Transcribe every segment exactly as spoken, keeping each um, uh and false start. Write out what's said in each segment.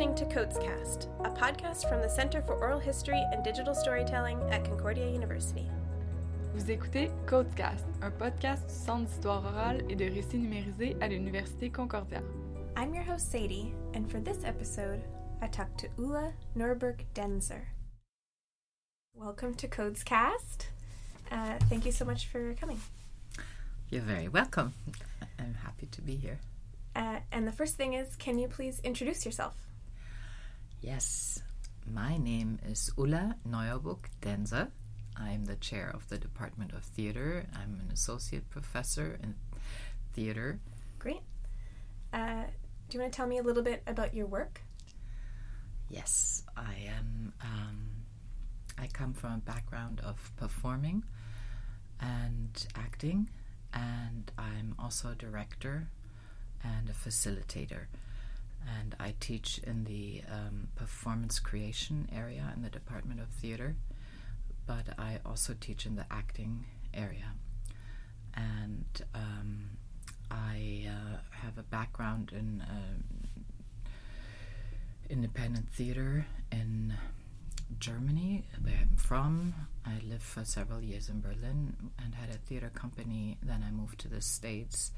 listening to CODEScast, a podcast from the Center for Oral History and Digital Storytelling at Concordia University. Vous écoutez CODEScast, un podcast du Centre d'histoire orale et de récits numérisés à l'Université Concordia. I'm your host Sadie, and for this episode, I talked to Ulla Norberg-Denzer. Welcome to CODEScast. Uh, thank you so much for coming. You're very welcome. I'm happy to be here. Uh, and the first thing is, can you please introduce yourself? Yes, my name is Ulla Norberg-Denzer. I'm the chair of the Department of Theater. I'm an associate professor in theater. Great. Uh, do you want to tell me a little bit about your work? Yes, I am. Um, I come from a background of performing and acting, and I'm also a director and a facilitator, and I teach in the um, performance creation area in the Department of Theater, but I also teach in the acting area, and um, I uh, have a background in uh, independent theater in Germany, where I'm from. I lived for several years in Berlin and had a theater company. Then I moved to the States,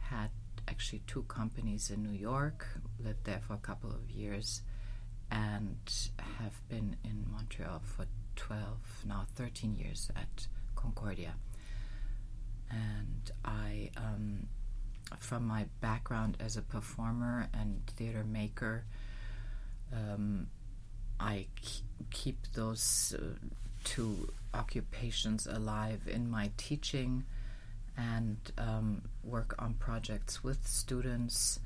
had actually two companies in New York, lived there for a couple of years, and have been in Montreal for twelve, now thirteen years at Concordia. And I, um, from my background as a performer and theater maker, um, I k- keep those uh, two occupations alive in my teaching, and um, work on projects with students,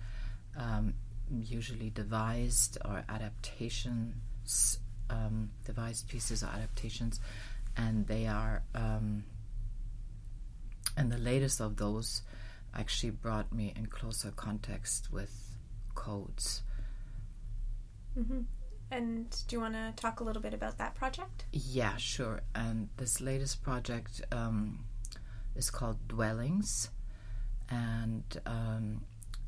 um, usually devised or adaptations, um, devised pieces or adaptations, and they are, um, and the latest of those actually brought me in closer context with CODES. Mm-hmm. And do you want to talk a little bit about that project? Yeah, sure. And this latest project um, is called Dwellings, and um,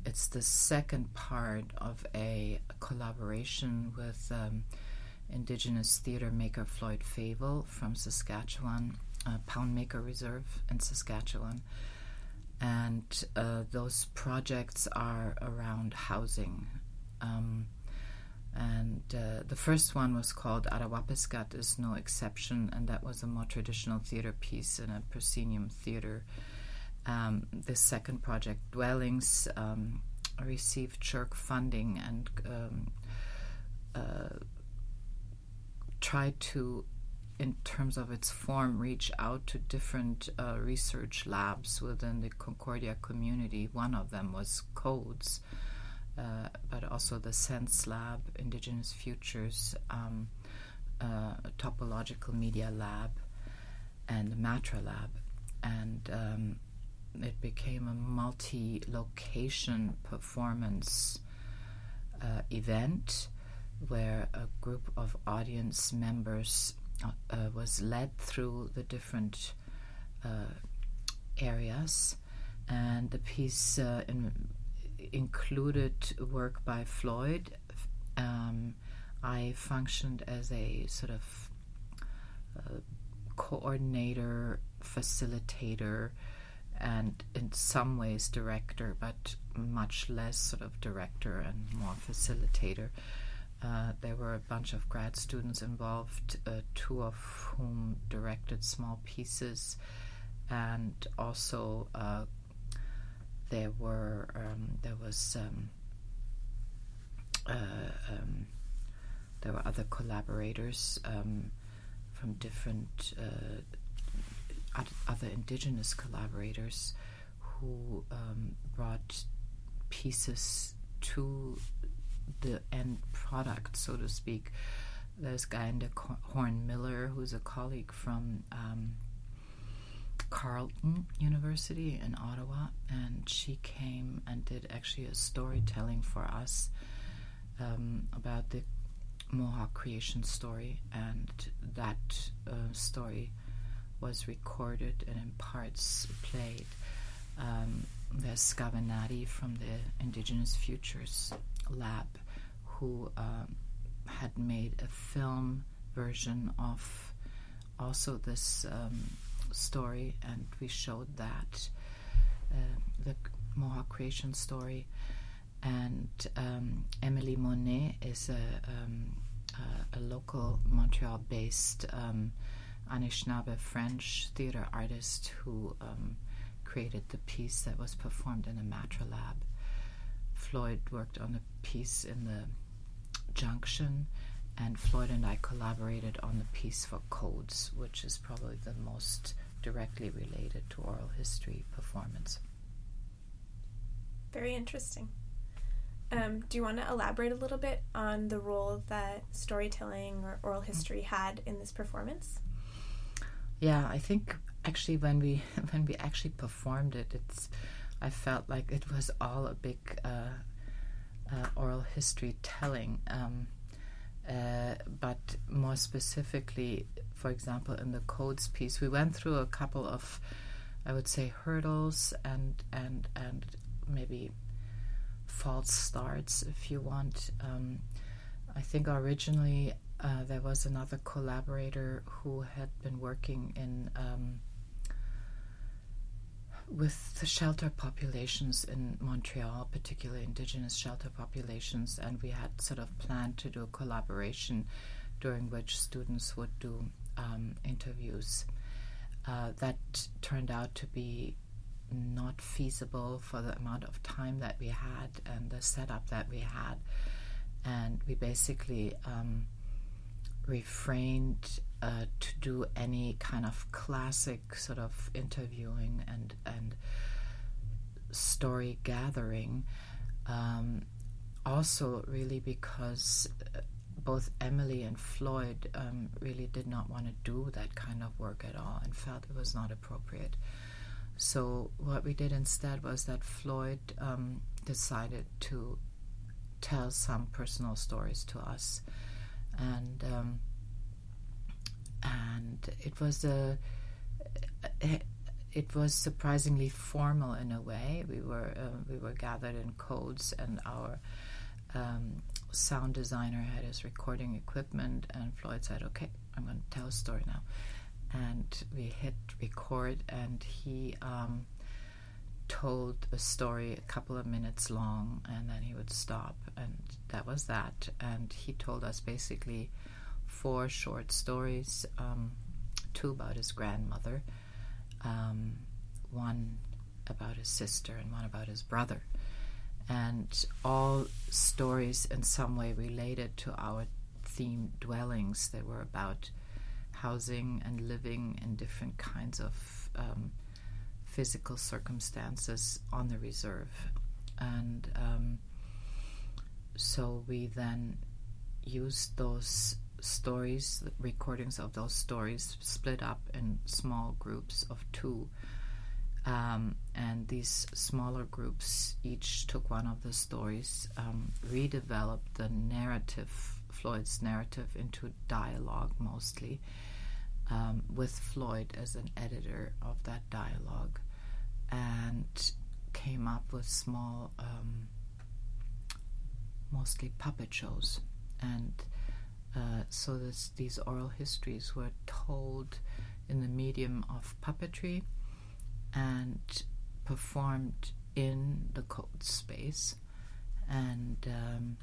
it's the second part of a collaboration with um, Indigenous theater maker Floyd Fable from Saskatchewan, uh, Poundmaker Reserve in Saskatchewan. And uh, those projects are around housing. Um, And uh, the first one was called Arawapiskat Is No Exception, and that was a more traditional theater piece in a proscenium theater. Um, the second project, Dwellings, um, received CHIRC funding and um, uh, tried to, in terms of its form, reach out to different uh, research labs within the Concordia community. One of them was CODES. Uh, but also the Sense Lab, Indigenous Futures, um, uh, Topological Media Lab, and the Matra Lab. And um, it became a multi-location performance uh, event where a group of audience members uh, uh, was led through the different uh, areas. And the piece uh, in included work by Floyd. Um, I functioned as a sort of uh, coordinator, facilitator, and in some ways director, but much less sort of director and more facilitator. Uh, there were a bunch of grad students involved, uh, two of whom directed small pieces, and also uh, There were um, there was um, uh, um, there were other collaborators um, from different uh, ad- other indigenous collaborators who um, brought pieces to the end product, so to speak. There's a guy named Horn-Miller who's a colleague from Um, Carleton University in Ottawa, and she came and did actually a storytelling for us um, about the Mohawk creation story, and that uh, story was recorded and in parts played. Um, Vescavenati from the Indigenous Futures Lab, who um, had made a film version of also this um, story, and we showed that, uh, the Mohawk creation story. And um, Emily Monet is a, um, a, a local Montreal-based um, Anishinaabe French theater artist who um, created the piece that was performed in the Matra Lab. Floyd worked on a piece in the Junction, and Floyd and I collaborated on the piece for CODES, which is probably the most directly related to oral history performance. Very interesting. Um, do you want to elaborate a little bit on the role that storytelling or oral history had in this performance? Yeah, I think actually when we when we actually performed it, it's I felt like it was all a big uh, uh, oral history telling. Um, uh, but more specifically, for example, in the CODES piece, we went through a couple of, I would say, hurdles and and and maybe false starts, if you want. Um, I think originally uh, there was another collaborator who had been working in um, with the shelter populations in Montreal, particularly Indigenous shelter populations, and we had sort of planned to do a collaboration during which students would do um, interviews. Uh, that turned out to be not feasible for the amount of time that we had and the setup that we had, and we basically um, refrained uh, to do any kind of classic sort of interviewing and and story gathering. Um, also, really because both Emily and Floyd um, really did not want to do that kind of work at all and felt it was not appropriate. So what we did instead was that Floyd um, decided to tell some personal stories to us, and um, and it was a it was surprisingly formal in a way. We were uh, we were gathered in CODES, and our um, sound designer had his recording equipment, and Floyd said, "Okay, I'm going to tell a story now." And we hit record, and he um, told a story a couple of minutes long, and then he would stop, and that was that. And he told us basically four short stories, um, two about his grandmother, um, one about his sister, and one about his brother, and all stories in some way related to our theme Dwellings. They were about housing and living in different kinds of um, physical circumstances on the reserve. And um, so we then used those stories, recordings of those stories, split up in small groups of two. Um, and these smaller groups each took one of the stories, um, redeveloped the narrative, Floyd's narrative, into dialogue mostly, um, with Floyd as an editor of that dialogue, and came up with small, um, mostly puppet shows. And uh, so this, these oral histories were told in the medium of puppetry and performed in the CODES space. And um,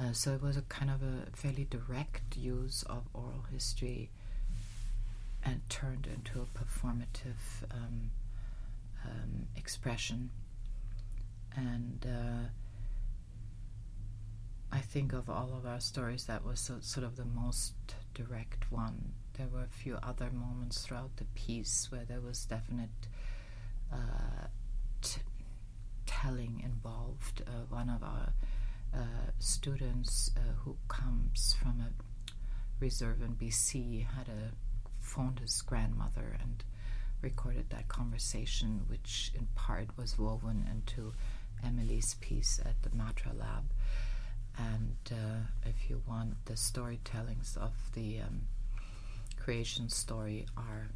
Uh, so it was a kind of a fairly direct use of oral history and turned into a performative um, um, expression. And uh, I think of all of our stories, that was so, sort of the most direct one. There were a few other moments throughout the piece where there was definite uh, t- telling involved. Uh, one of our Uh, students uh, who comes from a reserve in B C had a phoned his grandmother and recorded that conversation, which in part was woven into Emily's piece at the Matra Lab. And uh, if you want, the storytellings of the um, creation story are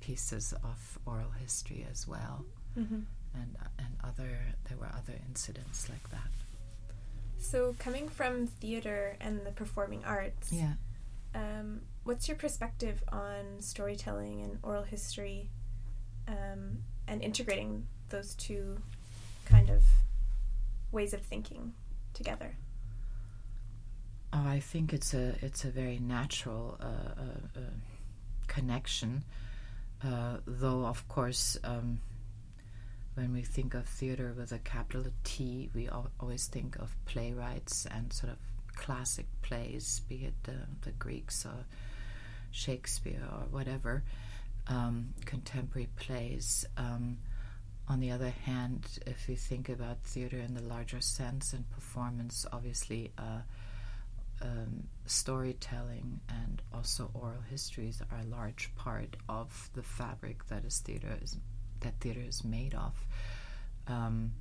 pieces of oral history as well. Mm-hmm. and and other there were other incidents like that. So coming from theater and the performing arts, yeah. um, what's your perspective on storytelling and oral history um, and integrating those two kind of ways of thinking together? Oh, I think it's a it's a very natural uh, uh, uh, connection, uh, though of course um, when we think of theater with a capital T, we al- always think of playwrights and sort of classic plays, be it the, the Greeks or Shakespeare or whatever, um, contemporary plays. Um, on the other hand, if we think about theater in the larger sense and performance, obviously. Uh, Um, storytelling and also oral histories are a large part of the fabric that is theater is that theater is made of, um,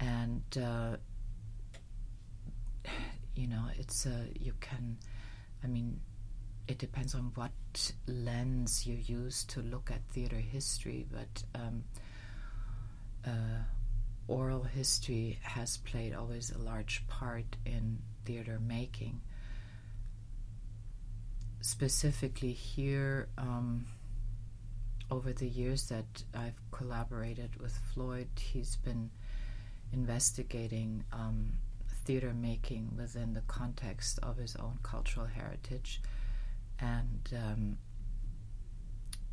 and uh, you know it's a you can I mean it depends on what lens you use to look at theater history, but um, uh, oral history has played always a large part in theater making. Specifically here, um, over the years that I've collaborated with Floyd, he's been investigating um, theater making within the context of his own cultural heritage, and um,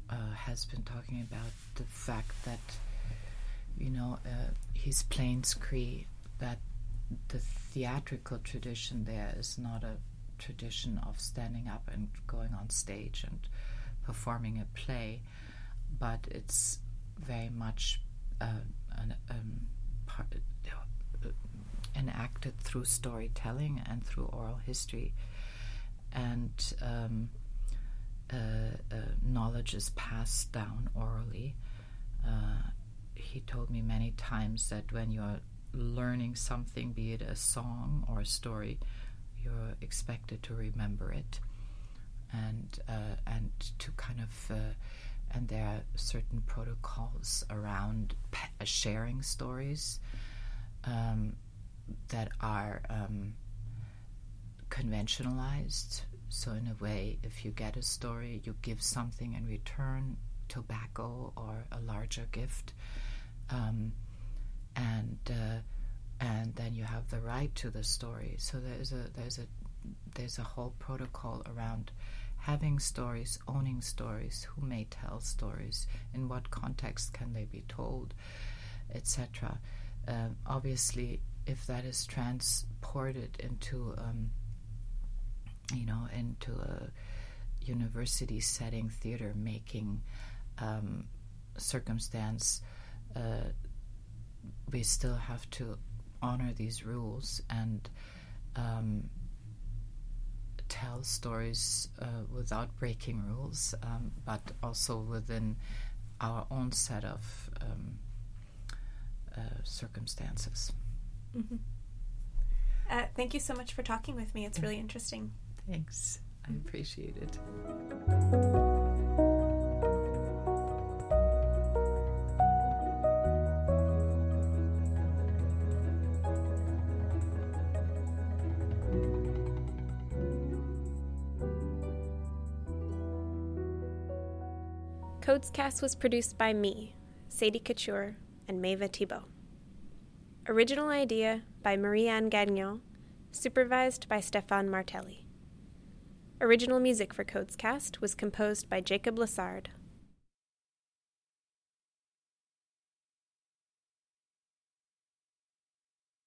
uh, has been talking about the fact that, you know, uh, his Plains Cree, that the theatrical tradition there is not a tradition of standing up and going on stage and performing a play, but it's very much uh, an, um, part, uh, enacted through storytelling and through oral history, and um, uh, uh, knowledge is passed down orally. Uh, he told me many times that when you're learning something, be it a song or a story, you're expected to remember it, and uh, and to kind of uh, and there are certain protocols around pe- sharing stories um, that are um, conventionalized. So in a way, if you get a story, you give something in return, tobacco or a larger gift. Um, And uh, and then you have the right to the story. So there's a there's a there's a whole protocol around having stories, owning stories, who may tell stories, in what context can they be told, et cetera. Um, obviously, if that is transported into um, you know into a university setting, theater making um, circumstance. Uh, We still have to honor these rules and um, tell stories uh, without breaking rules, um, but also within our own set of um, uh, circumstances. Mm-hmm. Uh, thank you so much for talking with me. It's really interesting. Thanks. I appreciate it. CODEScast was produced by me, Sadie Couture, and Maeva Thibault. Original idea by Marie-Anne Gagnon, supervised by Stéphane Martelli. Original music for CODEScast was composed by Jacob Lassard